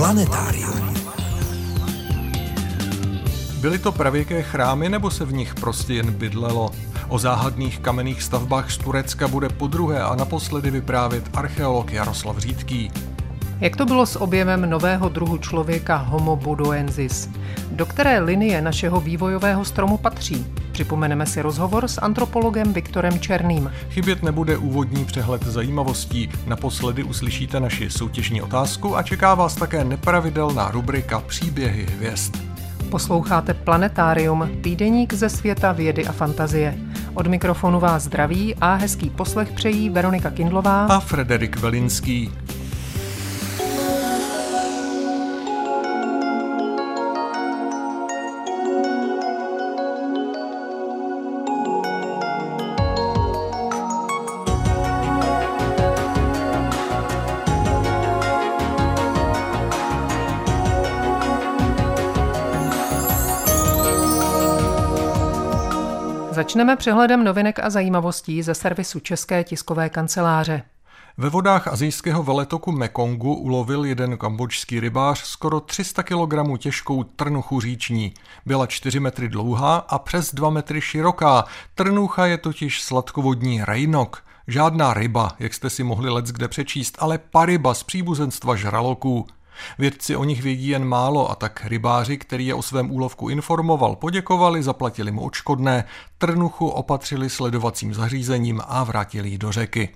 Planetárium. Byly to pravěké chrámy, nebo se v nich prostě jen bydlelo? O záhadných kamenných stavbách z Turecka bude podruhé a naposledy vyprávět archeolog Jaroslav Řídký. Jak to bylo s objevem nového druhu člověka Homo bodoensis? Do které linie našeho vývojového stromu patří? Připomeneme si rozhovor s antropologem Viktorem Černým. Chybět nebude úvodní přehled zajímavostí. Naposledy uslyšíte naši soutěžní otázku a čeká vás také nepravidelná rubrika Příběhy hvězd. Posloucháte Planetárium, týdeník ze světa vědy a fantazie. Od mikrofonu vás zdraví a hezký poslech přejí Veronika Kindlová a Frederik Velinský. Začneme přehledem novinek a zajímavostí ze servisu České tiskové kanceláře. Ve vodách asijského veletoku Mekongu ulovil jeden kambodžský rybář skoro 300 kg těžkou trnuchu říční. Byla 4 metry dlouhá a přes 2 metry široká. Trnucha je totiž sladkovodní rejnok. Žádná ryba, jak jste si mohli leckde přečíst, ale paryba z příbuzenstva žraloků. Vědci o nich vědí jen málo a tak rybáři, který je o svém úlovku informoval, poděkovali, zaplatili mu odškodné, trnuchu opatřili sledovacím zařízením a vrátili ji do řeky.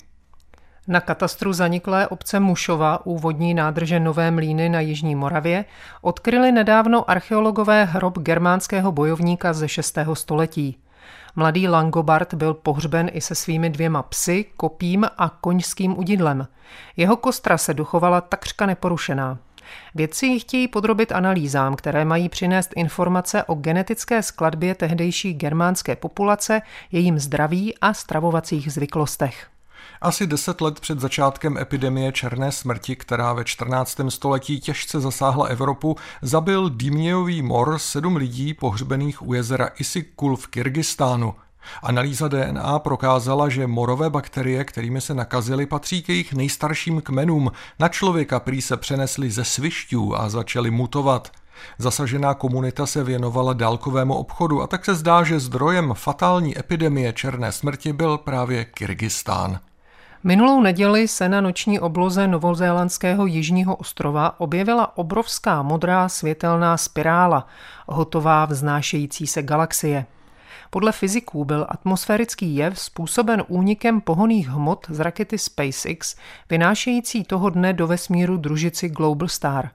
Na katastru zaniklé obce Mušova u vodní nádrže Nové Mlýny na Jižní Moravě odkryli nedávno archeologové hrob germánského bojovníka ze 6. století. Mladý Langobard byl pohřben i se svými 2 psy, kopím a koňským udidlem. Jeho kostra se dochovala takřka neporušená. Vědci ji chtějí podrobit analýzám, které mají přinést informace o genetické skladbě tehdejší germánské populace, jejím zdraví a stravovacích zvyklostech. Asi 10 let před začátkem epidemie černé smrti, která ve 14. století těžce zasáhla Evropu, zabil Dýmějový mor 7 lidí pohřbených u jezera Isikul v Kyrgyzstánu. Analýza DNA prokázala, že morové bakterie, kterými se nakazily, patří k jejich nejstarším kmenům. Na člověka prý se přenesly ze svišťů a začaly mutovat. Zasažená komunita se věnovala dálkovému obchodu a tak se zdá, že zdrojem fatální epidemie černé smrti byl právě Kyrgyzstán. Minulou neděli se na noční obloze novozélandského jižního ostrova objevila obrovská modrá světelná spirála, hotová vznášející se galaxie. Podle fyziků byl atmosférický jev způsoben únikem pohonných hmot z rakety SpaceX, vynášející toho dne do vesmíru družici Global Star.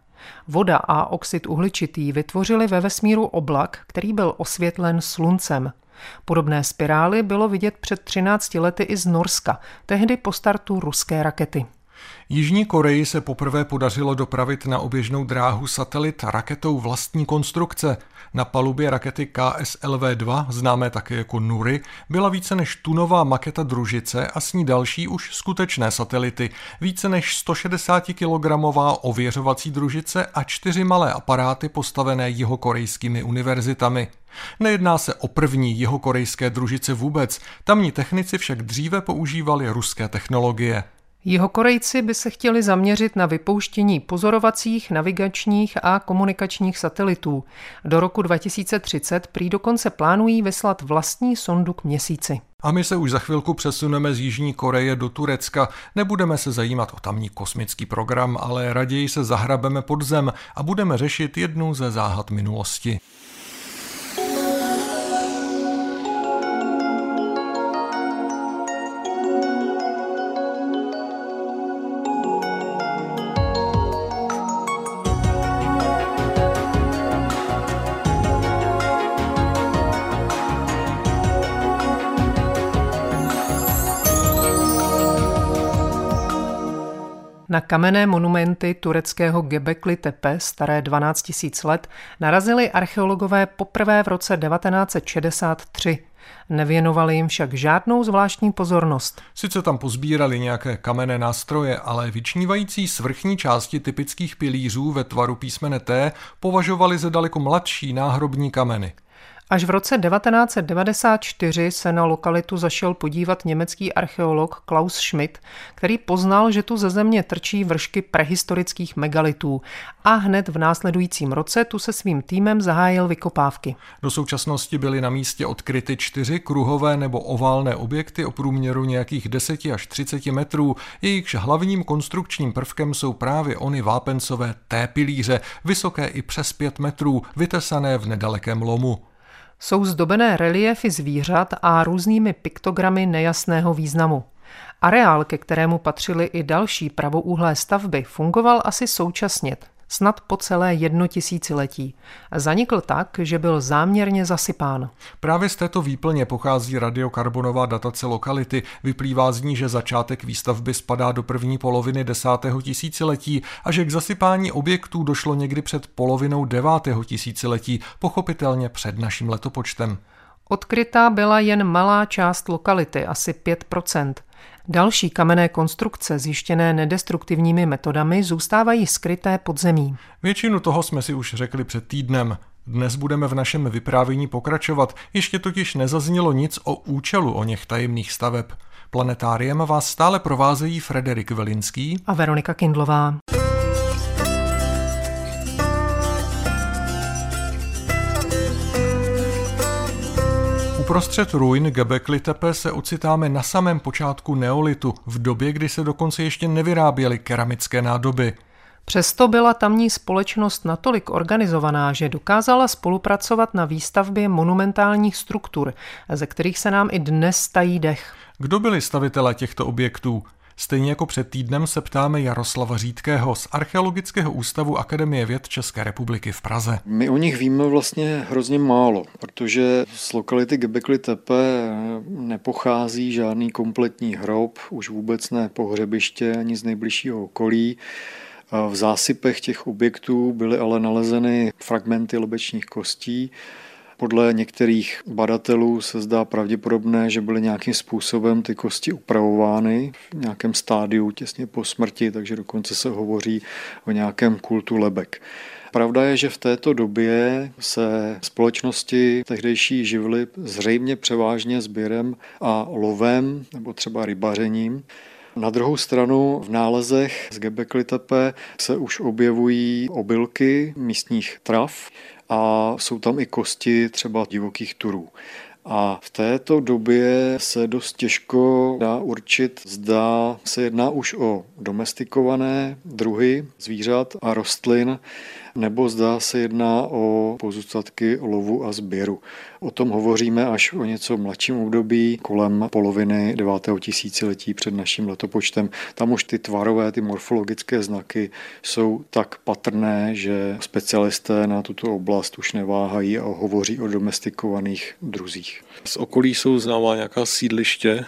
Voda a oxid uhličitý vytvořili ve vesmíru oblak, který byl osvětlen sluncem. Podobné spirály bylo vidět před 13 lety i z Norska, tehdy po startu ruské rakety. Jižní Koreji se poprvé podařilo dopravit na oběžnou dráhu satelit raketou vlastní konstrukce. Na palubě rakety KSLV-2, známé také jako Nuri, byla více než tunová maketa družice a s ní další už skutečné satelity, více než 160-kilogramová ověřovací družice a 4 malé aparáty postavené jihokorejskými univerzitami. Nejedná se o první jihokorejské družice vůbec, tamní technici však dříve používali ruské technologie. Jihokorejci by se chtěli zaměřit na vypouštění pozorovacích, navigačních a komunikačních satelitů. Do roku 2030 prý dokonce plánují vyslat vlastní sondu k Měsíci. A my se už za chvilku přesuneme z Jižní Koreje do Turecka. Nebudeme se zajímat o tamní kosmický program, ale raději se zahrabeme pod zem a budeme řešit jednu ze záhad minulosti. Na kamenné monumenty tureckého Göbekli Tepe, staré 12 000 let, narazili archeologové poprvé v roce 1963. Nevěnovali jim však žádnou zvláštní pozornost. Sice tam pozbírali nějaké kamenné nástroje, ale vyčnívající svrchní části typických pilířů ve tvaru písmene T považovali za daleko mladší náhrobní kameny. Až v roce 1994 se na lokalitu zašel podívat německý archeolog Klaus Schmidt, který poznal, že tu ze země trčí vršky prehistorických megalitů a hned v následujícím roce tu se svým týmem zahájil vykopávky. Do současnosti byly na místě odkryty 4 kruhové nebo oválné objekty o průměru nějakých 10 až 30 metrů, jejichž hlavním konstrukčním prvkem jsou právě ony vápencové T-pilíře, vysoké i přes 5 metrů, vytesané v nedalekém lomu. Jsou zdobené reliéfy zvířat a různými piktogramy nejasného významu. Areál, ke kterému patřily i další pravoúhlé stavby, fungoval asi současně, snad po celé 1 000 letí. Zanikl tak, že byl záměrně zasypán. Právě z této výplně pochází radiokarbonová datace lokality. Vyplývá z ní, že začátek výstavby spadá do první poloviny 10. tisíciletí a že k zasypání objektů došlo někdy před polovinou 9. tisíciletí, pochopitelně před naším letopočtem. Odkrytá byla jen malá část lokality, asi 5%. Další kamenné konstrukce, zjištěné nedestruktivními metodami, zůstávají skryté pod zemí. Většinu toho jsme si už řekli před týdnem. Dnes budeme v našem vyprávění pokračovat, ještě totiž nezaznělo nic o účelu oněch tajemných staveb. Planetáriem vás stále provázejí Frederik Velinský a Veronika Kindlová. Uprostřed ruin Göbekli Tepe se ocitáme na samém počátku neolitu, v době, kdy se dokonce ještě nevyráběly keramické nádoby. Přesto byla tamní společnost natolik organizovaná, že dokázala spolupracovat na výstavbě monumentálních struktur, ze kterých se nám i dnes tají dech. Kdo byli stavitelé těchto objektů? Stejně jako před týdnem se ptáme Jaroslava Řídkého z Archeologického ústavu Akademie věd České republiky v Praze. My o nich víme vlastně hrozně málo, protože z lokality Göbekli Tepe nepochází žádný kompletní hrob, už vůbec ne pohřebiště ani z nejbližšího okolí. V zásypech těch objektů byly ale nalezeny fragmenty lebečních kostí. Podle některých badatelů se zdá pravděpodobné, že byly nějakým způsobem ty kosti upravovány v nějakém stádiu těsně po smrti, takže dokonce se hovoří o nějakém kultu lebek. Pravda je, že v této době se společnosti tehdejší živily zřejmě převážně sběrem a lovem nebo třeba rybařením. Na druhou stranu v nálezech z Göbekli Tepe se už objevují obilky místních trav a jsou tam i kosti třeba divokých turů. A v této době se dost těžko dá určit, zda se jedná už o domestikované druhy zvířat a rostlin, nebo zda se jedná o pozůstatky lovu a sběru. O tom hovoříme až o něco mladším období, kolem poloviny 9. tisíciletí před naším letopočtem. Tam už ty tvarové, ty morfologické znaky jsou tak patrné, že specialisté na tuto oblast už neváhají a hovoří o domestikovaných druzích. Z okolí jsou známá nějaká sídliště?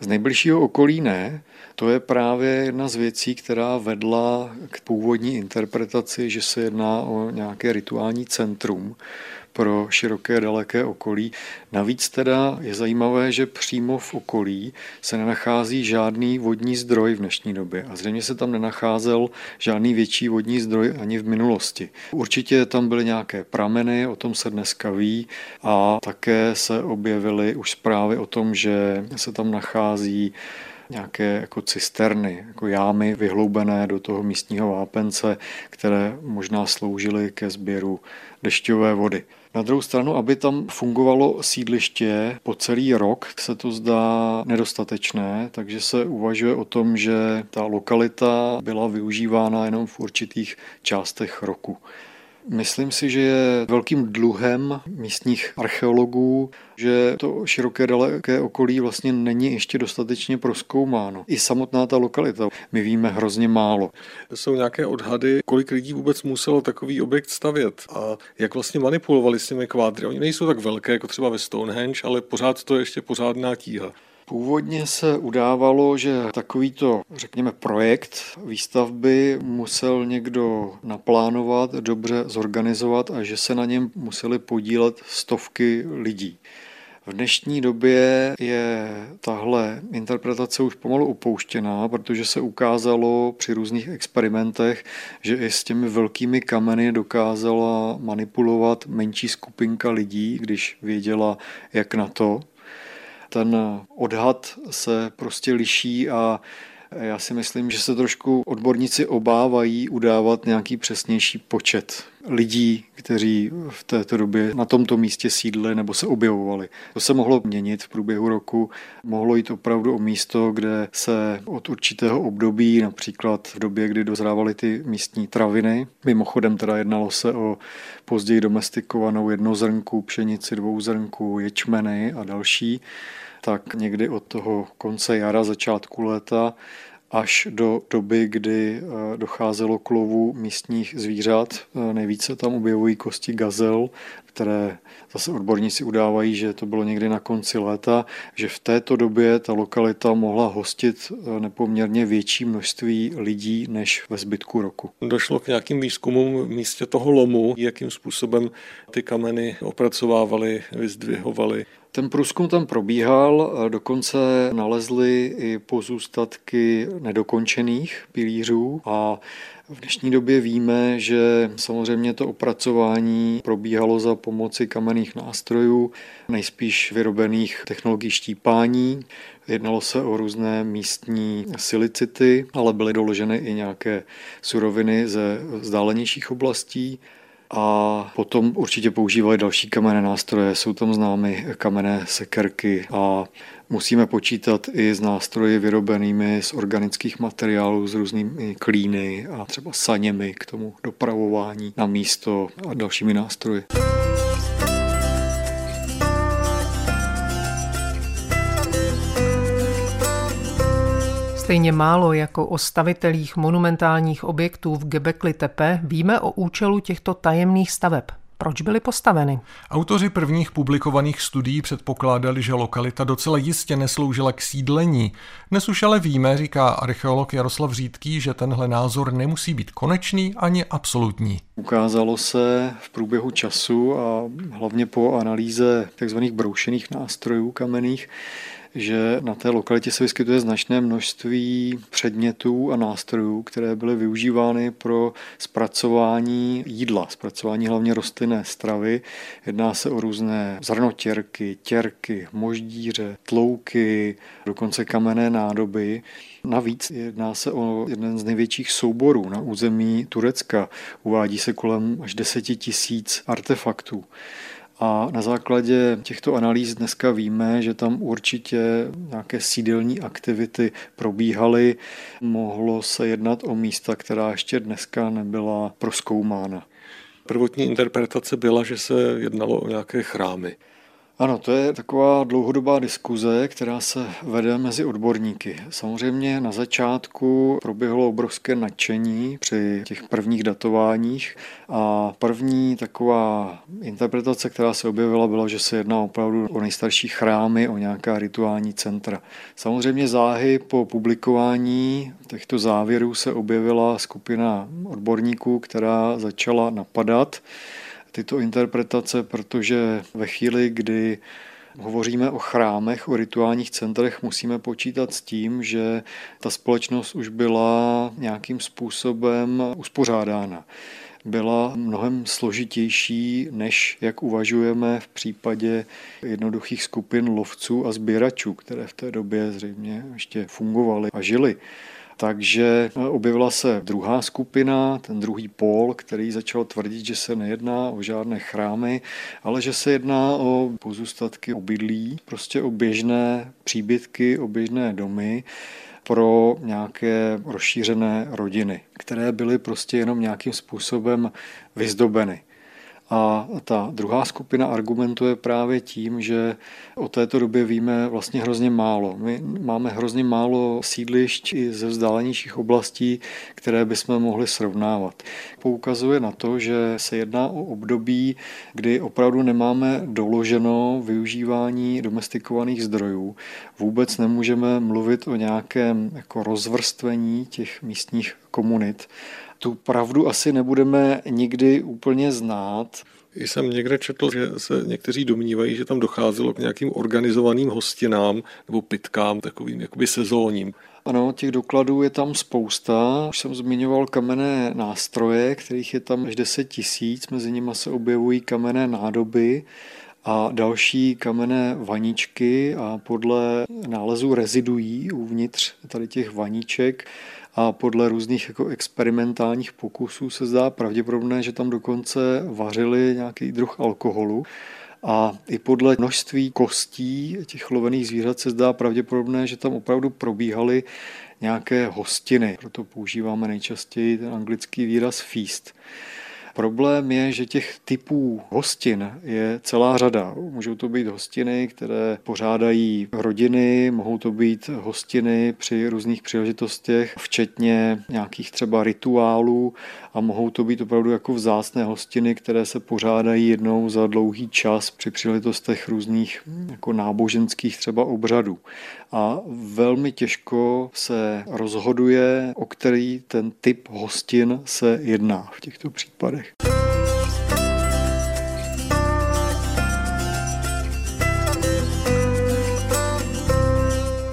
Z nejbližšího okolí ne. To je právě jedna z věcí, která vedla k původní interpretaci, že se jedná o nějaké rituální centrum pro široké daleké okolí. Navíc teda je zajímavé, že přímo v okolí se nenachází žádný vodní zdroj v dnešní době a zřejmě se tam nenacházel žádný větší vodní zdroj ani v minulosti. Určitě tam byly nějaké prameny, o tom se dneska ví a také se objevily už zprávy o tom, že se tam nachází nějaké jako cisterny, jako jámy vyhloubené do toho místního vápence, které možná sloužily ke sběru dešťové vody. Na druhou stranu, aby tam fungovalo sídliště po celý rok, se to zdá nedostatečné, takže se uvažuje o tom, že ta lokalita byla využívána jenom v určitých částech roku. Myslím si, že je velkým dluhem místních archeologů, že to široké daleké okolí vlastně není ještě dostatečně prozkoumáno. I samotná ta lokalita, my víme hrozně málo. Jsou nějaké odhady, kolik lidí vůbec muselo takový objekt stavět a jak vlastně manipulovali s těmi kvádry. Oni nejsou tak velké jako třeba ve Stonehenge, ale pořád to je ještě pořádná tíha. Původně se udávalo, že takovýto, řekněme, projekt výstavby musel někdo naplánovat, dobře zorganizovat a že se na něm museli podílet stovky lidí. V dnešní době je tahle interpretace už pomalu upouštěná, protože se ukázalo při různých experimentech, že i s těmi velkými kameny dokázala manipulovat menší skupinka lidí, když věděla, jak na to. Ten odhad se prostě liší a já si myslím, že se trošku odborníci obávají udávat nějaký přesnější počet lidí, kteří v této době na tomto místě sídli nebo se objevovali. To se mohlo měnit v průběhu roku. Mohlo jít opravdu o místo, kde se od určitého období, například v době, kdy dozrávaly ty místní traviny, mimochodem teda jednalo se o později domestikovanou jednozrnku, pšenici, dvouzrnku, ječmeny a další, tak někdy od toho konce jara, začátku léta, až do doby, kdy docházelo k lovu místních zvířat. Nejvíce tam objevují kosti gazel, které zase odborníci udávají, že to bylo někdy na konci léta, že v této době ta lokalita mohla hostit nepoměrně větší množství lidí než ve zbytku roku. Došlo k nějakým výzkumům v místě toho lomu, jakým způsobem ty kameny opracovávaly, vyzdvihovaly? Ten průzkum tam probíhal, dokonce nalezli i pozůstatky nedokončených pilířů a v dnešní době víme, že samozřejmě to opracování probíhalo za pomoci kamenných nástrojů, nejspíš vyrobených technologií štípání. Jednalo se o různé místní silicity, ale byly doloženy i nějaké suroviny ze vzdálenějších oblastí. A potom určitě používali další kamenné nástroje, jsou tam známy kamenné sekerky a musíme počítat i s nástroji vyrobenými z organických materiálů, s různými klíny a třeba saněmi k tomu dopravování na místo a dalšími nástroji. Stejně málo jako o stavitelích monumentálních objektů v Göbekli Tepe víme o účelu těchto tajemných staveb. Proč byly postaveny? Autoři prvních publikovaných studií předpokládali, že lokalita docela jistě nesloužila k sídlení. Dnes už ale víme, říká archeolog Jaroslav Řídký, že tenhle názor nemusí být konečný ani absolutní. Ukázalo se v průběhu času a hlavně po analýze tzv. Broušených nástrojů kamenných, že na té lokalitě se vyskytuje značné množství předmětů a nástrojů, které byly využívány pro zpracování jídla, zpracování hlavně rostlinné stravy. Jedná se o různé zrnotěrky, těrky, moždíře, tlouky, dokonce kamenné nádoby. Navíc jedná se o jeden z největších souborů na území Turecka. Uvádí se kolem až 10 000 artefaktů. A na základě těchto analýz dneska víme, že tam určitě nějaké sídelní aktivity probíhaly. Mohlo se jednat o místa, která ještě dneska nebyla prozkoumána. Prvotní interpretace byla, že se jednalo o nějaké chrámy. Ano, to je taková dlouhodobá diskuze, která se vede mezi odborníky. Samozřejmě na začátku proběhlo obrovské nadšení při těch prvních datováních a první taková interpretace, která se objevila, byla, že se jedná opravdu o nejstarší chrámy, o nějaká rituální centra. Samozřejmě záhy po publikování těchto závěrů se objevila skupina odborníků, která začala napadat tyto interpretace, protože ve chvíli, kdy hovoříme o chrámech, o rituálních centrech, musíme počítat s tím, že ta společnost už byla nějakým způsobem uspořádána. Byla mnohem složitější, než jak uvažujeme v případě jednoduchých skupin lovců a sběračů, které v té době zřejmě ještě fungovaly a žily. Takže objevila se druhá skupina, ten druhý pól, který začal tvrdit, že se nejedná o žádné chrámy, ale že se jedná o pozůstatky obydlí, prostě o běžné příbytky, o běžné domy pro nějaké rozšířené rodiny, které byly prostě jenom nějakým způsobem vyzdobeny. A ta druhá skupina argumentuje právě tím, že o této době víme vlastně hrozně málo. My máme hrozně málo sídlišť i ze vzdálenějších oblastí, které bychom mohli srovnávat. Poukazuje na to, že se jedná o období, kdy opravdu nemáme doloženo využívání domestikovaných zdrojů. Vůbec nemůžeme mluvit o nějakém jako rozvrstvení těch místních komunit. Tu pravdu asi nebudeme nikdy úplně znát. Jsem někde četl, že se někteří domnívají, že tam docházelo k nějakým organizovaným hostinám nebo pitkám, takovým jakoby sezónním. Ano, těch dokladů je tam spousta. Už jsem zmiňoval kamenné nástroje, kterých je tam až 10 000, mezi nimi se objevují kamenné nádoby a další kamenné vaničky a podle nálezů reziduí uvnitř tady těch vaníček a podle různých jako experimentálních pokusů se zdá pravděpodobné, že tam dokonce vařili nějaký druh alkoholu. A i podle množství kostí těch lovených zvířat se zdá pravděpodobné, že tam opravdu probíhaly nějaké hostiny. Proto používáme nejčastěji ten anglický výraz feast. Problém je, že těch typů hostin je celá řada. Můžou to být hostiny, které pořádají rodiny, mohou to být hostiny při různých příležitostech, včetně nějakých třeba rituálů a mohou to být opravdu jako vzácné hostiny, které se pořádají jednou za dlouhý čas při příležitostech různých jako náboženských třeba obřadů. A velmi těžko se rozhoduje, o který ten typ hostin se jedná v těchto případech.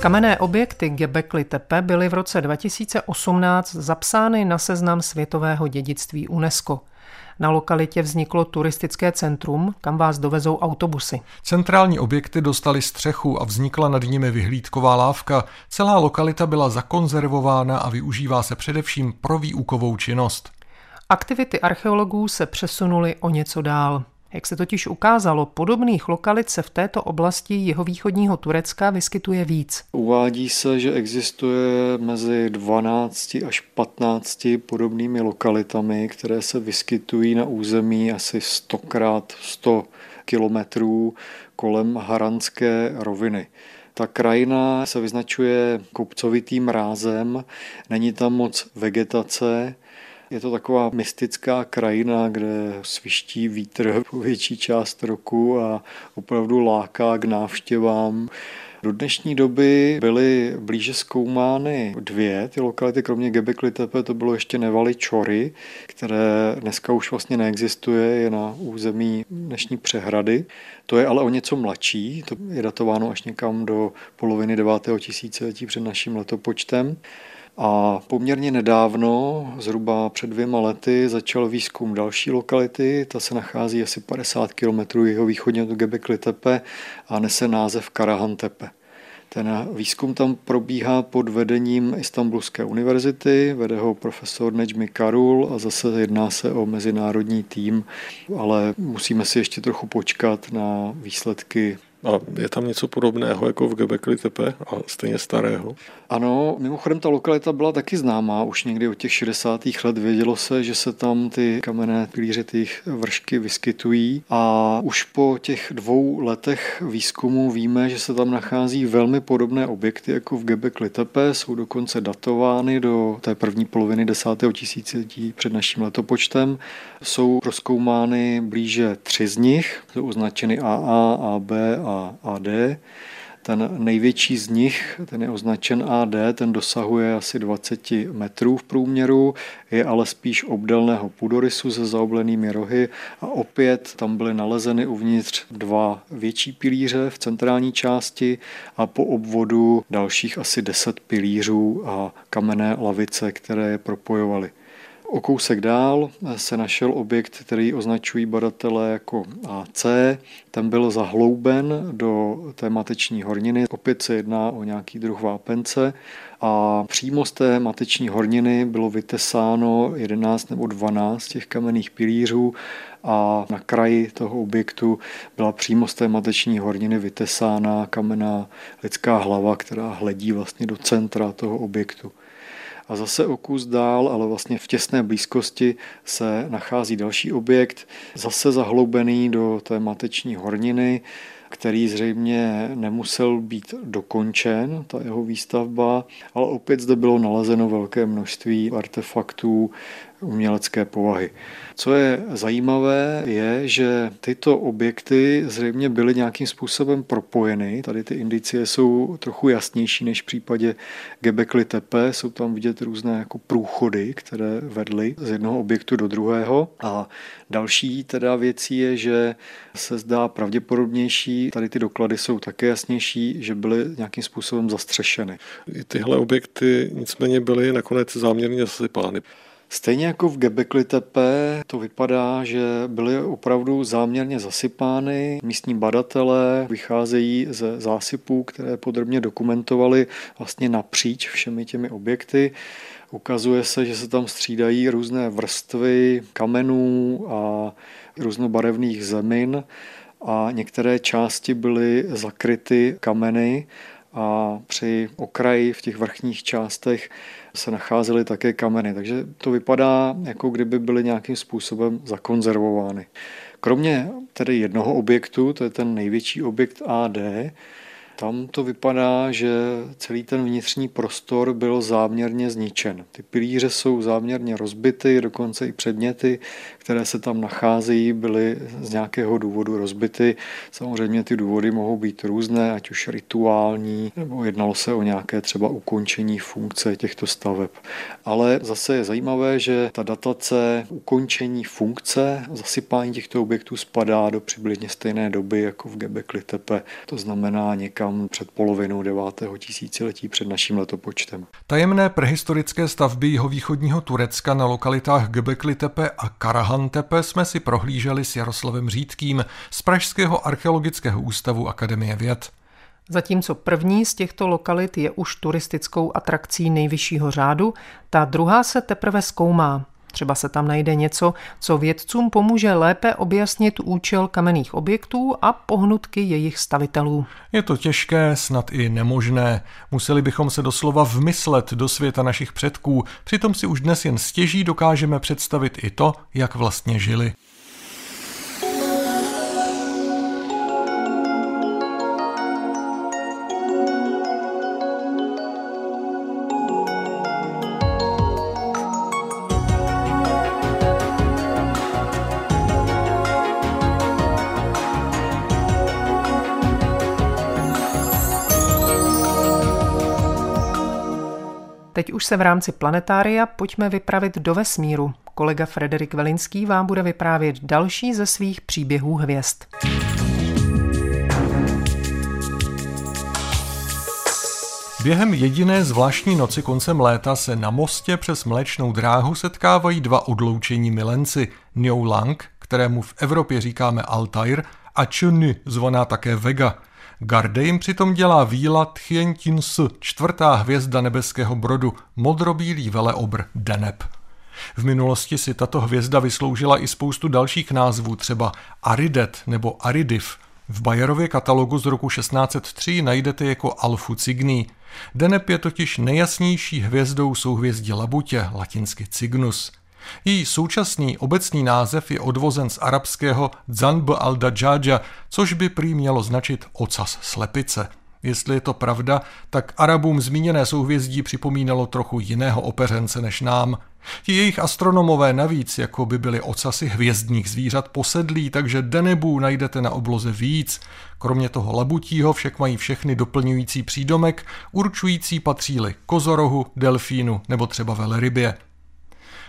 Kamenné objekty Göbekli Tepe byly v roce 2018 zapsány na seznam světového dědictví UNESCO. Na lokalitě vzniklo turistické centrum, kam vás dovezou autobusy. Centrální objekty dostaly střechu a vznikla nad nimi vyhlídková lávka. Celá lokalita byla zakonzervována a využívá se především pro výukovou činnost. Aktivity archeologů se přesunuly o něco dál. Jak se totiž ukázalo, podobných lokalit se v této oblasti jihovýchodního Turecka vyskytuje víc. Uvádí se, že existuje mezi 12 až 15 podobnými lokalitami, které se vyskytují na území asi 100x100 kilometrů kolem Haranské roviny. Ta krajina se vyznačuje kopcovitým rázem, není tam moc vegetace. Je to taková mystická krajina, kde sviští vítr po větší část roku a opravdu láká k návštěvám. Do dnešní doby byly blíže zkoumány dvě ty lokality, kromě Göbekli Tepe to bylo ještě Nevali Çory, které dneska už vlastně neexistuje, je na území dnešní Přehrady. To je ale o něco mladší, to je datováno až někam do poloviny 9. tisíciletí před naším letopočtem. A poměrně nedávno, zhruba před 2 lety, začal výzkum další lokality. Ta se nachází asi 50 kilometrů jihovýchodně od Göbekli Tepe a nese název Karahan Tepe. Ten výzkum tam probíhá pod vedením Istanbulské univerzity, vede ho profesor Nejmi Karul a zase jedná se o mezinárodní tým, ale musíme si ještě trochu počkat na výsledky. A je tam něco podobného jako v Göbekli Tepe a stejně starého? Ano, mimochodem ta lokalita byla taky známá. Už někdy od těch 60. let vědělo se, že se tam ty kamenné pilíře, ty vršky vyskytují. A už po těch 2 letech výzkumu víme, že se tam nachází velmi podobné objekty jako v Göbekli Tepe. Jsou dokonce datovány do té první poloviny 10. tisíciletí před naším letopočtem. Jsou prozkoumány blíže 3 z nich. Jsou označeny AA, AB a AD. Ten největší z nich, ten je označen AD, ten dosahuje asi 20 metrů v průměru, je ale spíš obdélného půdorysu se zaoblenými rohy a opět tam byly nalezeny uvnitř 2 větší pilíře v centrální části a po obvodu dalších asi 10 pilířů a kamenné lavice, které je propojovaly. O kousek dál se našel objekt, který označují badatelé jako AC. Ten byl zahlouben do té mateční horniny. Opět se jedná o nějaký druh vápence. A přímo z té mateční horniny bylo vytesáno 11 nebo 12 těch kamenných pilířů a na kraji toho objektu byla přímo z té mateční horniny vytesána kamenná lidská hlava, která hledí vlastně do centra toho objektu. A zase o kus dál, ale vlastně v těsné blízkosti se nachází další objekt, zase zahloubený do té mateční horniny. který zřejmě nemusel být dokončen, ta jeho výstavba, ale opět zde bylo nalezeno velké množství artefaktů umělecké povahy. Co je zajímavé, je, že tyto objekty zřejmě byly nějakým způsobem propojeny. Tady ty indicie jsou trochu jasnější než v případě Göbekli Tepe. Jsou tam vidět různé jako průchody, které vedly z jednoho objektu do druhého. A další teda věcí je, že se zdá pravděpodobnější, tady ty doklady jsou také jasnější, že byly nějakým způsobem zastřešeny. I tyhle objekty nicméně byly nakonec záměrně zasypány. Stejně jako v Göbekli Tepe to vypadá, že byly opravdu záměrně zasypány. Místní badatelé vycházejí ze zásypů, které podrobně dokumentovali vlastně napříč všemi těmi objekty. Ukazuje se, že se tam střídají různé vrstvy kamenů a různobarevných zemin a některé části byly zakryty kameny a při okraji v těch vrchních částech se nacházely také kameny, takže to vypadá, jako kdyby byly nějakým způsobem zakonzervovány. Kromě tedy jednoho objektu, to je ten největší objekt AD, tam to vypadá, že celý ten vnitřní prostor byl záměrně zničen. Ty pilíře jsou záměrně rozbity, dokonce i předměty, které se tam nacházejí, byly z nějakého důvodu rozbity. Samozřejmě ty důvody mohou být různé, ať už rituální, nebo jednalo se o nějaké třeba ukončení funkce těchto staveb. Ale zase je zajímavé, že ta datace ukončení funkce, zasypání těchto objektů spadá do přibližně stejné doby jako v Göbekli Tepe, to znamená někam před polovinou 9. tisíciletí před naším letopočtem. Tajemné prehistorické stavby jihovýchodního Turecka na lokalitách Göbekli Tepe a Karahan Tepe jsme si prohlíželi s Jaroslavem Řídkým z Pražského archeologického ústavu Akademie věd. Zatímco první z těchto lokalit je už turistickou atrakcí nejvyššího řádu, ta druhá se teprve zkoumá. Třeba se tam najde něco, co vědcům pomůže lépe objasnit účel kamenných objektů a pohnutky jejich stavitelů. Je to těžké, snad i nemožné. Museli bychom se doslova vmyslet do světa našich předků, přitom si už dnes jen stěží dokážeme představit i to, jak vlastně žili. Teď už se v rámci planetária pojďme vypravit do vesmíru. Kolega Frederik Velinský vám bude vyprávět další ze svých příběhů hvězd. Během jediné zvláštní noci koncem léta se na mostě přes Mléčnou dráhu setkávají dva odloučení milenci, Njou Lang, kterému v Evropě říkáme Altair, a Čunny, zvaná také Vega. Garde jim přitom dělá víla Tchien Tin Su, čtvrtá hvězda nebeského brodu, modrobílý veleobr Deneb. V minulosti si tato hvězda vysloužila i spoustu dalších názvů, třeba Aridet nebo Aridiv. V Bayerově katalogu z roku 1603 najdete jako Alfu Cygni. Deneb je totiž nejjasnější hvězdou souhvězdí Labutě, latinsky Cygnus. Její současný obecný název je odvozen z arabského Zanb al-Dajjaja, což by prý mělo značit ocas slepice. Jestli je to pravda, tak Arabům zmíněné souhvězdí připomínalo trochu jiného opeřence než nám. Ti jejich astronomové navíc jako by byly ocasy hvězdních zvířat posedlí, takže Denebů najdete na obloze víc. Kromě toho labutího však mají všechny doplňující přídomek, určující patříli kozorohu, delfínu nebo třeba velerybě.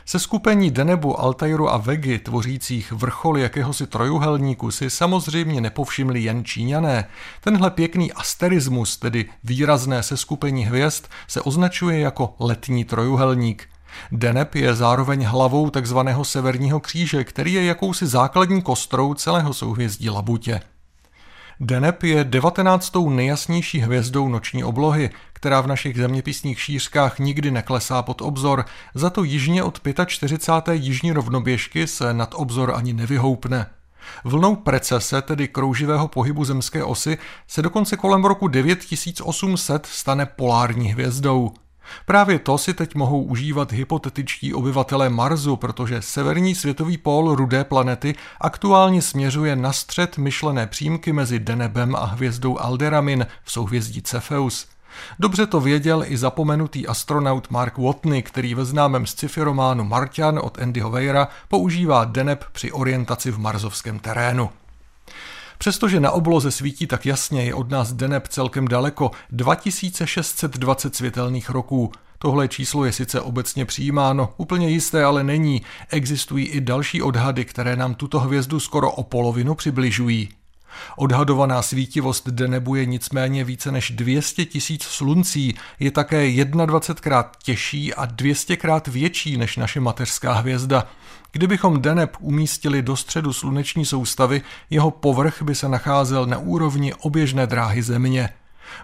Se skupení Denebu, Altairu a Vegy, tvořících vrchol jakéhosi trojuhelníku, si samozřejmě nepovšimli jen Číňané. Tenhle pěkný asterismus, tedy výrazné seskupení hvězd, se označuje jako letní trojuhelník. Deneb je zároveň hlavou tzv. Severního kříže, který je jakousi základní kostrou celého souhvězdí Labutě. Deneb je 19. nejjasnější hvězdou noční oblohy, která v našich zeměpisných šířkách nikdy neklesá pod obzor, za to jižně od 45. jižní rovnoběžky se nad obzor ani nevyhoupne. Vlnou precese, tedy krouživého pohybu zemské osy, se dokonce kolem roku 9800 stane polární hvězdou. Právě to si teď mohou užívat hypotetičtí obyvatelé Marsu, protože severní světový pól rudé planety aktuálně směřuje na střed myšlené přímky mezi Denebem a hvězdou Alderamin v souhvězdí Cepheus. Dobře to věděl i zapomenutý astronaut Mark Watney, který ve známém sci-fi románu Marťan od Andyho Weira používá Deneb při orientaci v marsovském terénu. Přestože na obloze svítí tak jasně, je od nás Deneb celkem daleko, 2620 světelných roků. Tohle číslo je sice obecně přijímáno, úplně jisté ale není. Existují i další odhady, které nám tuto hvězdu skoro o polovinu přibližují. Odhadovaná svítivost Denebu je nicméně více než 200 000 sluncí, je také 21krát těžší a 200krát větší než naše mateřská hvězda. Kdybychom Deneb umístili do středu sluneční soustavy, jeho povrch by se nacházel na úrovni oběžné dráhy Země.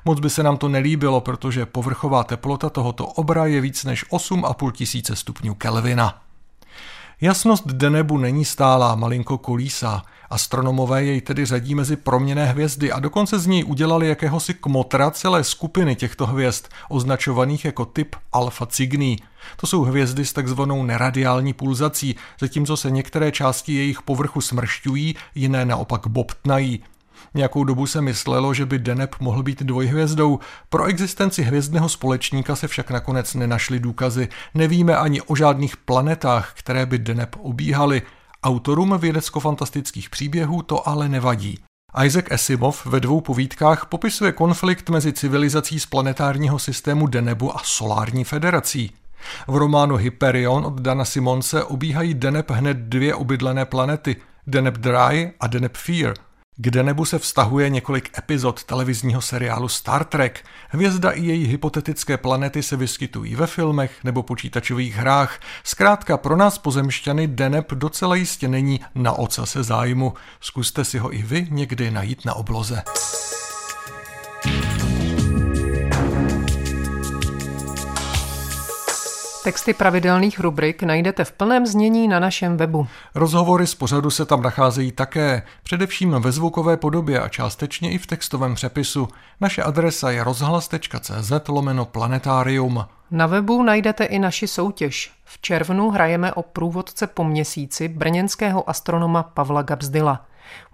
Moc by se nám to nelíbilo, protože povrchová teplota tohoto obra je víc než 8,5 stupňů Kelvina. Jasnost Denebu není stálá, malinko kolísá. Astronomové jej tedy řadí mezi proměnné hvězdy a dokonce z něj udělali jakéhosi kmotra celé skupiny těchto hvězd, označovaných jako typ Alfa Cygni. To jsou hvězdy s takzvanou neradiální pulzací, zatímco se některé části jejich povrchu smršťují, jiné naopak bobtnají. Nějakou dobu se myslelo, že by Deneb mohl být dvojhvězdou, pro existenci hvězdného společníka se však nakonec nenašly důkazy. Nevíme ani o žádných planetách, které by Deneb obíhaly. Autorům vědecko-fantastických příběhů to ale nevadí. Isaac Asimov ve 2 povídkách popisuje konflikt mezi civilizací z planetárního systému Denebu a solární federací. V románu Hyperion od Dana Simonse obíhají Deneb hned 2 obydlené planety, Deneb Dry a Deneb Fear. K Denebu se vztahuje několik epizod televizního seriálu Star Trek. Hvězda i její hypotetické planety se vyskytují ve filmech nebo počítačových hrách. Zkrátka pro nás pozemšťany Deneb docela jistě není na ocase zájmu. Zkuste si ho i vy někdy najít na obloze. Texty pravidelných rubrik najdete v plném znění na našem webu. Rozhovory z pořadu se tam nacházejí také, především ve zvukové podobě a částečně i v textovém přepisu. Naše adresa je rozhlas.cz/planetarium. Na webu najdete i naši soutěž. V červnu hrajeme o průvodce po měsíci brněnského astronoma Pavla Gabzdyla.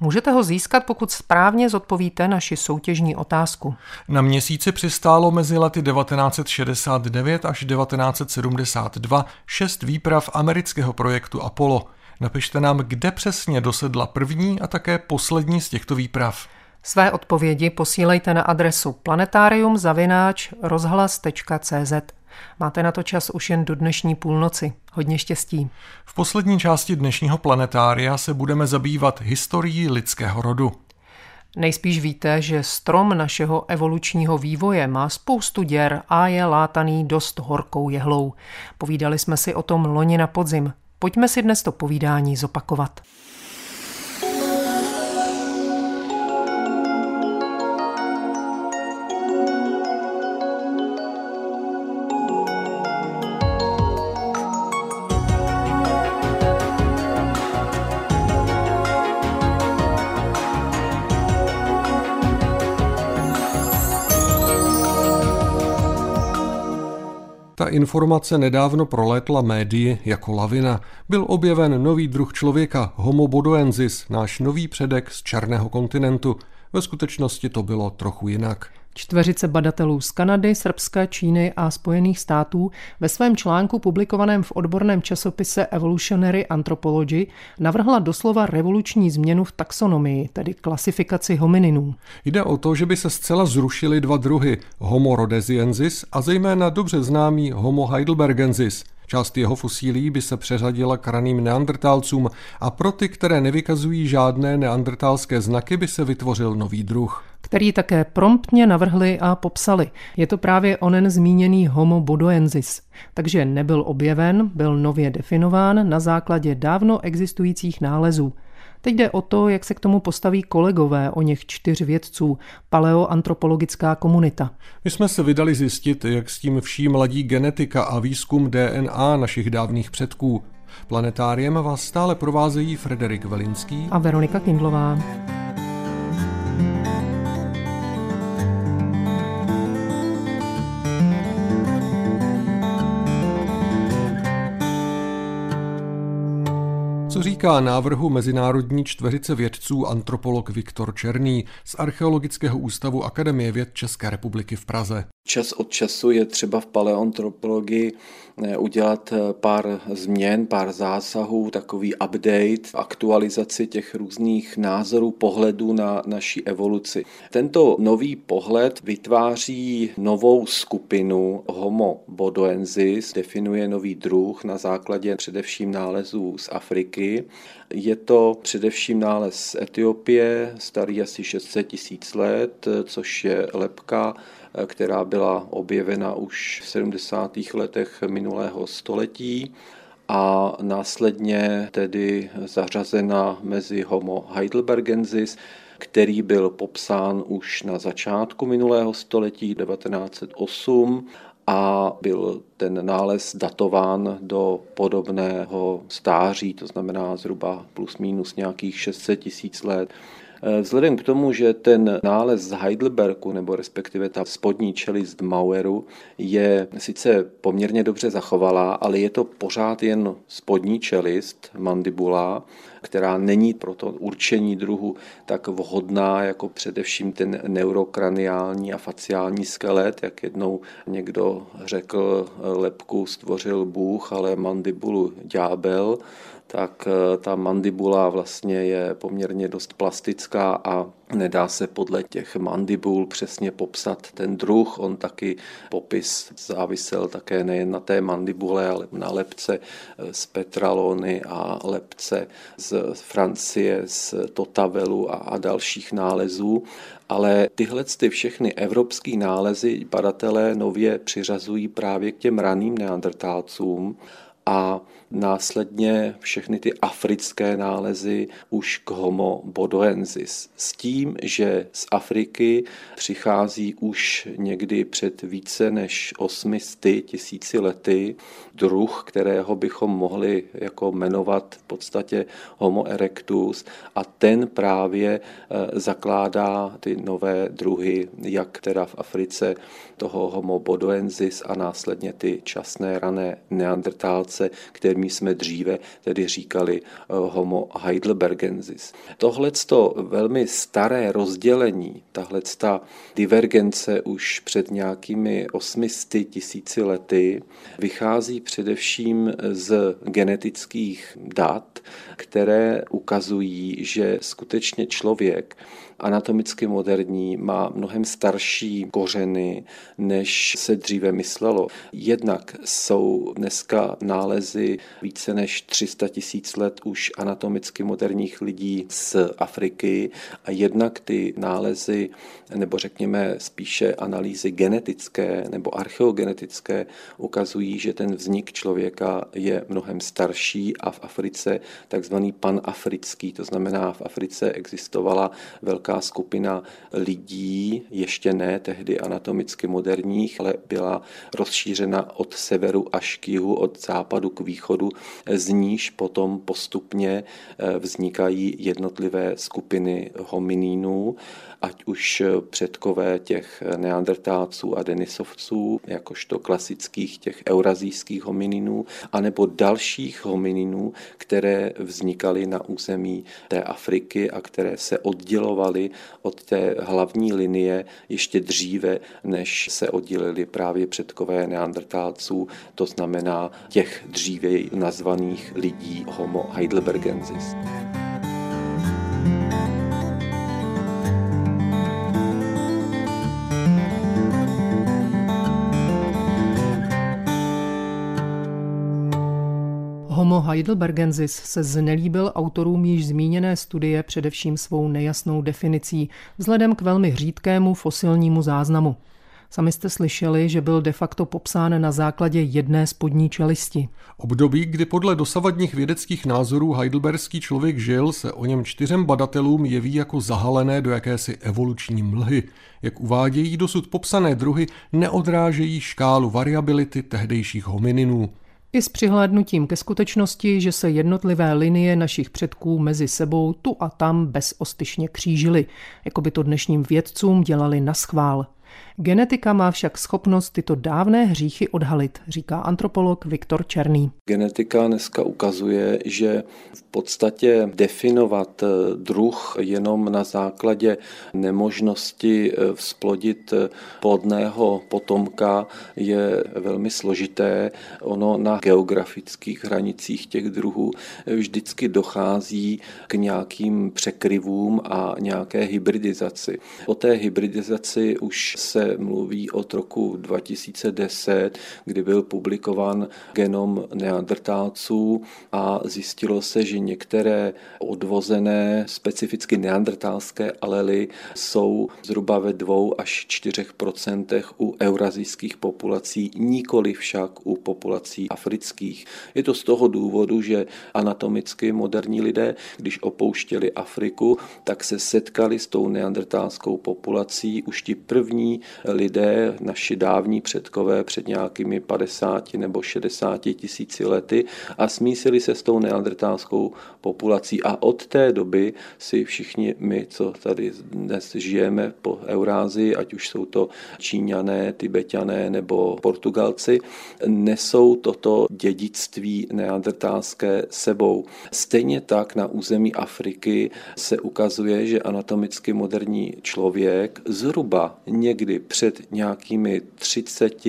Můžete ho získat, pokud správně zodpovíte naši soutěžní otázku. Na měsíci přistálo mezi lety 1969 až 1972 6 výprav amerického projektu Apollo. Napište nám, kde přesně dosedla první a také poslední z těchto výprav. Své odpovědi posílejte na adresu planetarium@rozhlas.cz. Máte na to čas už jen do dnešní půlnoci. Hodně štěstí. V poslední části dnešního planetária se budeme zabývat historií lidského rodu. Nejspíš víte, že strom našeho evolučního vývoje má spoustu děr a je látaný dost horkou jehlou. Povídali jsme si o tom loni na podzim. Pojďme si dnes to povídání zopakovat. Ta informace nedávno prolétla médii jako lavina. Byl objeven nový druh člověka, Homo bodoensis, náš nový předek z černého kontinentu. Ve skutečnosti to bylo trochu jinak. Čtveřice badatelů z Kanady, Srbska, Číny a Spojených států ve svém článku publikovaném v odborném časopise Evolutionary Anthropology navrhla doslova revoluční změnu v taxonomii, tedy klasifikaci homininů. Jde o to, že by se zcela zrušily 2 druhy, Homo rhodesiensis a zejména dobře známý Homo heidelbergensis. Část jeho fosílí by se přeřadila k raným neandertálcům a pro ty, které nevykazují žádné neandertálské znaky, by se vytvořil nový druh, který také promptně navrhli a popsali. Je to právě onen zmíněný Homo bodoensis. Takže nebyl objeven, byl nově definován na základě dávno existujících nálezů. Teď jde o to, jak se k tomu postaví kolegové o něch 4 vědců, paleoantropologická komunita. My jsme se vydali zjistit, jak s tím vším ladí genetika a výzkum DNA našich dávných předků. Planetáriem vás stále provázejí Frederik Velinský a Veronika Kindlová. týká návrhu mezinárodní čtveřice vědců antropolog Viktor Černý z Archeologického ústavu Akademie věd České republiky v Praze. Čas od času je třeba v paleoantropologii udělat pár změn, pár zásahů, takový update, aktualizaci těch různých názorů, pohledů na naší evoluci. Tento nový pohled vytváří novou skupinu Homo bodoensis, definuje nový druh na základě především nálezů z Afriky. Je to především nález z Etiopie, starý asi 600 tisíc let, což je lebka, která byla objevena už v 70. letech minulého století a následně tedy zařazena mezi Homo heidelbergensis, který byl popsán už na začátku minulého století 1908 a byl ten nález datován do podobného stáří, to znamená zhruba plus minus nějakých 600 tisíc let. Vzhledem k tomu, že ten nález z Heidelbergu, nebo respektive ta spodní čelist Maueru, je sice poměrně dobře zachovalá, ale je to pořád jen spodní čelist, mandibula, která není pro to určení druhu tak vhodná jako především ten neurokraniální a faciální skelet, jak jednou někdo řekl, lebku stvořil Bůh, ale mandibulu ďábel, tak ta mandibula vlastně je poměrně dost plastická a nedá se podle těch mandibul přesně popsat ten druh. On taky popis závisel také nejen na té mandibule, ale na lebce z Petralony a lebce z Francie, z Totavelu a dalších nálezů. Ale tyhle všechny evropské nálezy badatelé nově přiřazují právě k těm raným neandertálcům a následně všechny ty africké nálezy už k Homo bodoensis. S tím, že z Afriky přichází už někdy před více než 800 000 lety druh, kterého bychom mohli jako jmenovat v podstatě Homo erectus, a ten právě zakládá ty nové druhy, jak teda v Africe toho Homo bodoensis a následně ty časné rané neandertálce, kterým jsme dříve tedy říkali Homo heidelbergensis. Tohleto velmi staré rozdělení, tahleta divergence už před nějakými 800 000 lety vychází především z genetických dat, které ukazují, že skutečně člověk anatomicky moderní má mnohem starší kořeny, než se dříve myslelo. Jednak jsou dneska nálezy více než 300 000 let už anatomicky moderních lidí z Afriky a jednak ty nálezy, nebo řekněme spíše analýzy genetické nebo archeogenetické, ukazují, že ten vznik člověka je mnohem starší a v Africe takzvaný panafrický, to znamená v Africe existovala velká skupina lidí, ještě ne tehdy anatomicky moderních, ale byla rozšířena od severu až k jihu, od západu k východu, z níž potom postupně vznikají jednotlivé skupiny hominínů, ať už předkové těch neandertálců a denisovců, jakožto klasických těch eurazijských homininů, anebo dalších homininů, které vznikaly na území té Afriky a které se oddělovaly od té hlavní linie ještě dříve, než se oddělili právě předkové neandertálců, to znamená těch dřívěji nazvaných lidí Homo heidelbergensis. Homo heidelbergensis se znelíbil autorům již zmíněné studie především svou nejasnou definicí, vzhledem k velmi řídkému fosilnímu záznamu. Sami jste slyšeli, že byl de facto popsán na základě jedné spodní čelisti. Období, kdy podle dosavadních vědeckých názorů heidelberský člověk žil, se o něm 4 badatelům jeví jako zahalené do jakési evoluční mlhy. Jak uvádějí, dosud popsané druhy neodrážejí škálu variability tehdejších homininů. I s přihlédnutím ke skutečnosti, že se jednotlivé linie našich předků mezi sebou tu a tam bezostyšně křížily, jako by to dnešním vědcům dělali naschvál. Genetika má však schopnost tyto dávné hříchy odhalit, říká antropolog Viktor Černý. Genetika dneska ukazuje, že v podstatě definovat druh jenom na základě nemožnosti vzplodit plodného potomka je velmi složité. Ono na geografických hranicích těch druhů vždycky dochází k nějakým překryvům a nějaké hybridizaci. O té hybridizaci už se mluví od roku 2010, kdy byl publikován genom neandertálců a zjistilo se, že některé odvozené, specificky neandertálské alely jsou zhruba ve 2-4% u eurazijských populací, nikoli však u populací afrických. Je to z toho důvodu, že anatomicky moderní lidé, když opouštěli Afriku, tak se setkali s tou neandertálskou populací. Už ti první lidé, naši dávní předkové před nějakými 50 nebo 60 tisíci lety a smísili se s tou neandertálskou populací a od té doby si všichni my, co tady dnes žijeme po Eurázii, ať už jsou to Číňané, Tibeťané nebo Portugalci, nesou toto dědictví neandertálské sebou. Stejně tak na území Afriky se ukazuje, že anatomicky moderní člověk zhruba někdy před nějakými 30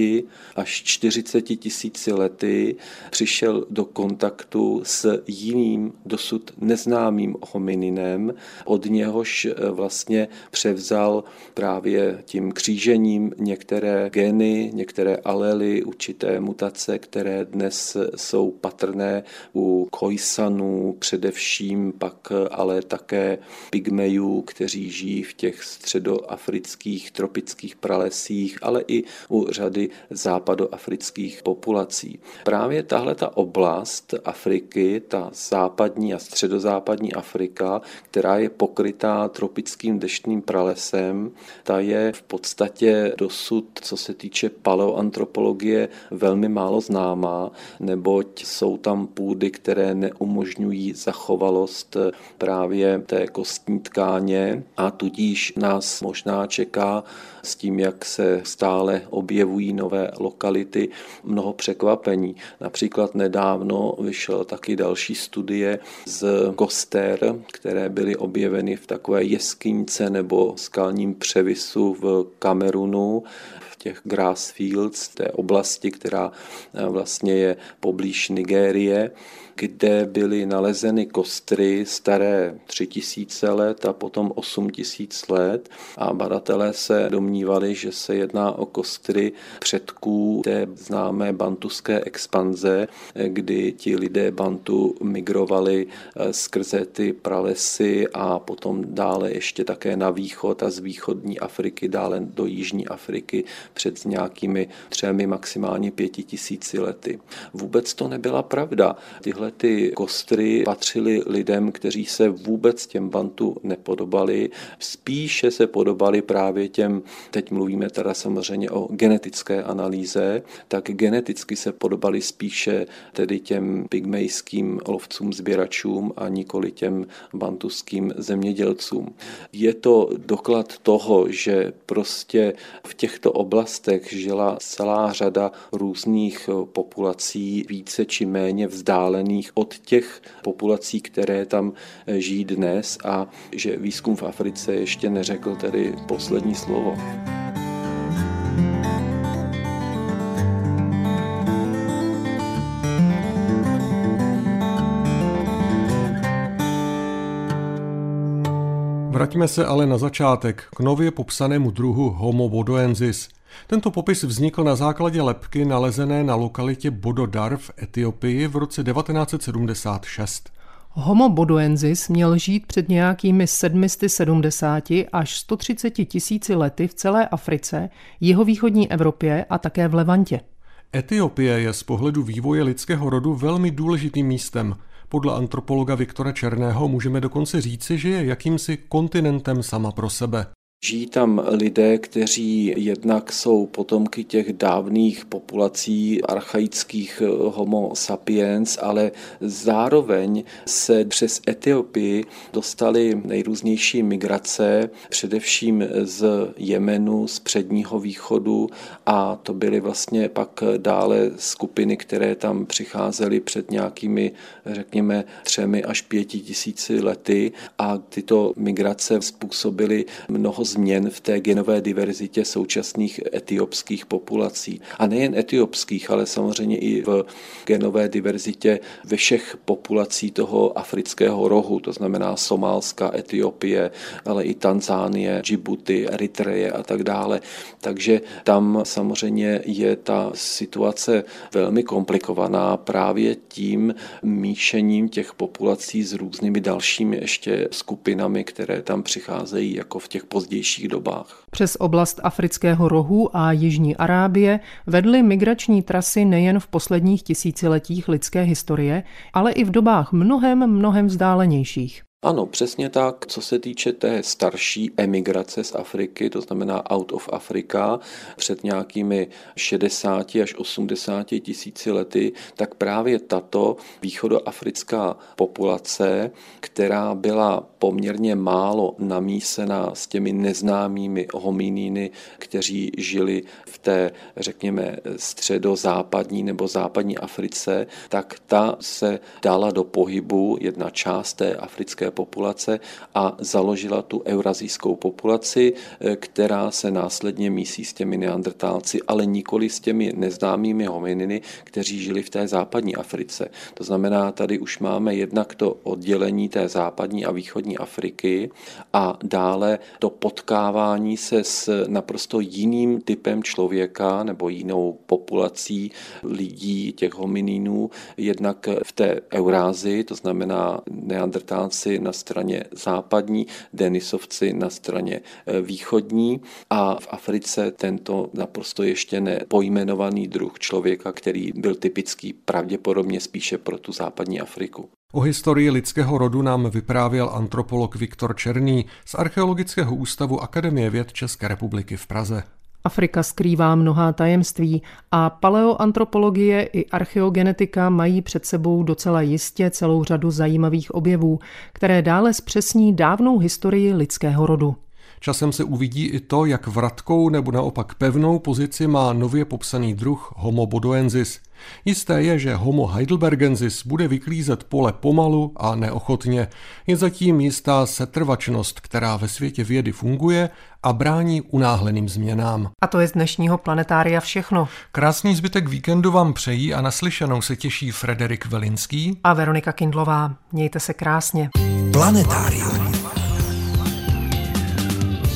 až 40 tisíci lety přišel do kontaktu s jiným dosud neznámým homininem, od něhož vlastně převzal právě tím křížením některé geny, některé alely, určité mutace, které dnes jsou patrné u kojsanů, především pak ale také pygmejů, kteří žijí v těch středoafrických tropických pralesích, ale i u řady západoafrických populací. Právě tahle ta oblast Afriky, ta západní a středozápadní Afrika, která je pokrytá tropickým deštným pralesem, ta je v podstatě dosud, co se týče paleoantropologie, velmi málo známá, neboť jsou tam půdy, které neumožňují zachovalost právě té kostní tkáně a tudíž nás možná čeká s tím, jak se stále objevují nové lokality, mnoho překvapení. Například nedávno vyšla taky další studie z koster, které byly objeveny v takové jeskyňce nebo skalním převisu v Kamerunu, v těch grassfields, té oblasti, která vlastně je poblíž Nigérie, kde byly nalezeny kostry staré 3000 let a potom 8000 let a badatelé se domnívali, že se jedná o kostry předků té známé bantuské expanze, kdy ti lidé Bantu migrovali skrze ty pralesy a potom dále ještě také na východ a z východní Afriky dále do jižní Afriky před nějakými 3, maximálně 5 tisíci lety. Vůbec to nebyla pravda. Ty kostry patřily lidem, kteří se vůbec těm Bantu nepodobali, spíše se podobali právě těm, teď mluvíme teda samozřejmě o genetické analýze, tak geneticky se podobali spíše tedy těm pygmejským lovcům sběračům a nikoli těm bantuským zemědělcům. Je to doklad toho, že prostě v těchto oblastech žila celá řada různých populací více či méně vzdálených od těch populací, které tam žijí dnes a že výzkum v Africe ještě neřekl tedy poslední slovo. Vraťme se ale na začátek k nově popsanému druhu Homo bodoensis. Tento popis vznikl na základě lebky nalezené na lokalitě Bododar v Etiopii v roce 1976. Homo bodoensis měl žít před nějakými 770 až 130 tisíci lety v celé Africe, jihovýchodní Evropě a také v Levantě. Etiopie je z pohledu vývoje lidského rodu velmi důležitým místem. Podle antropologa Viktora Černého můžeme dokonce říci, že je jakýmsi kontinentem sama pro sebe. Žijí tam lidé, kteří jednak jsou potomky těch dávných populací archaických homo sapiens, ale zároveň se přes Etiopii dostaly nejrůznější migrace, především z Jemenu, z Předního východu, a to byly vlastně pak dále skupiny, které tam přicházely před nějakými, řekněme, 3 až 5 tisíci lety, a tyto migrace způsobily mnoho změn v té genové diverzitě současných etiopských populací. A nejen etiopských, ale samozřejmě i v genové diverzitě ve všech populací toho afrického rohu, to znamená Somálska, Etiopie, ale i Tanzánie, Džibuti, Eritreje a tak dále. Takže tam samozřejmě je ta situace velmi komplikovaná právě tím míšením těch populací s různými dalšími ještě skupinami, které tam přicházejí jako v těch pozdějších dobách. Přes oblast Afrického rohu a Jižní Arábie vedly migrační trasy nejen v posledních tisíciletích lidské historie, ale i v dobách mnohem vzdálenějších. Ano, přesně tak. Co se týče té starší emigrace z Afriky, to znamená out of Africa, před nějakými 60 až 80 tisíci lety, tak právě tato východoafrická populace, která byla poměrně málo namísená s těmi neznámými hominíny, kteří žili v té, řekněme, středozápadní nebo západní Africe, tak ta se dala do pohybu, jedna část té africké populace, a založila tu eurazijskou populaci, která se následně mísí s těmi neandertálci, ale nikoli s těmi neznámými homininy, kteří žili v té západní Africe. To znamená, tady už máme jednak to oddělení té západní a východní Afriky a dále to potkávání se s naprosto jiným typem člověka nebo jinou populací lidí, těch hominínů, jednak v té Eurázii, to znamená neandertálci na straně západní, denisovci na straně východní, a v Africe tento naprosto ještě nepojmenovaný druh člověka, který byl typický pravděpodobně spíše pro tu západní Afriku. O historii lidského rodu nám vyprávěl antropolog Viktor Černý z Archeologického ústavu Akademie věd České republiky v Praze. Afrika skrývá mnohá tajemství a paleoantropologie i archeogenetika mají před sebou docela jistě celou řadu zajímavých objevů, které dále zpřesní dávnou historii lidského rodu. Časem se uvidí i to, jak vratkou nebo naopak pevnou pozici má nově popsaný druh Homo bodoensis. Jisté je, že Homo heidelbergensis bude vyklízet pole pomalu a neochotně. Je zatím jistá setrvačnost, která ve světě vědy funguje a brání unáhleným změnám. A to je z dnešního planetária všechno. Krásný zbytek víkendu vám přejí a naslyšenou se těší Frederik Velinský a Veronika Kindlová. Mějte se krásně.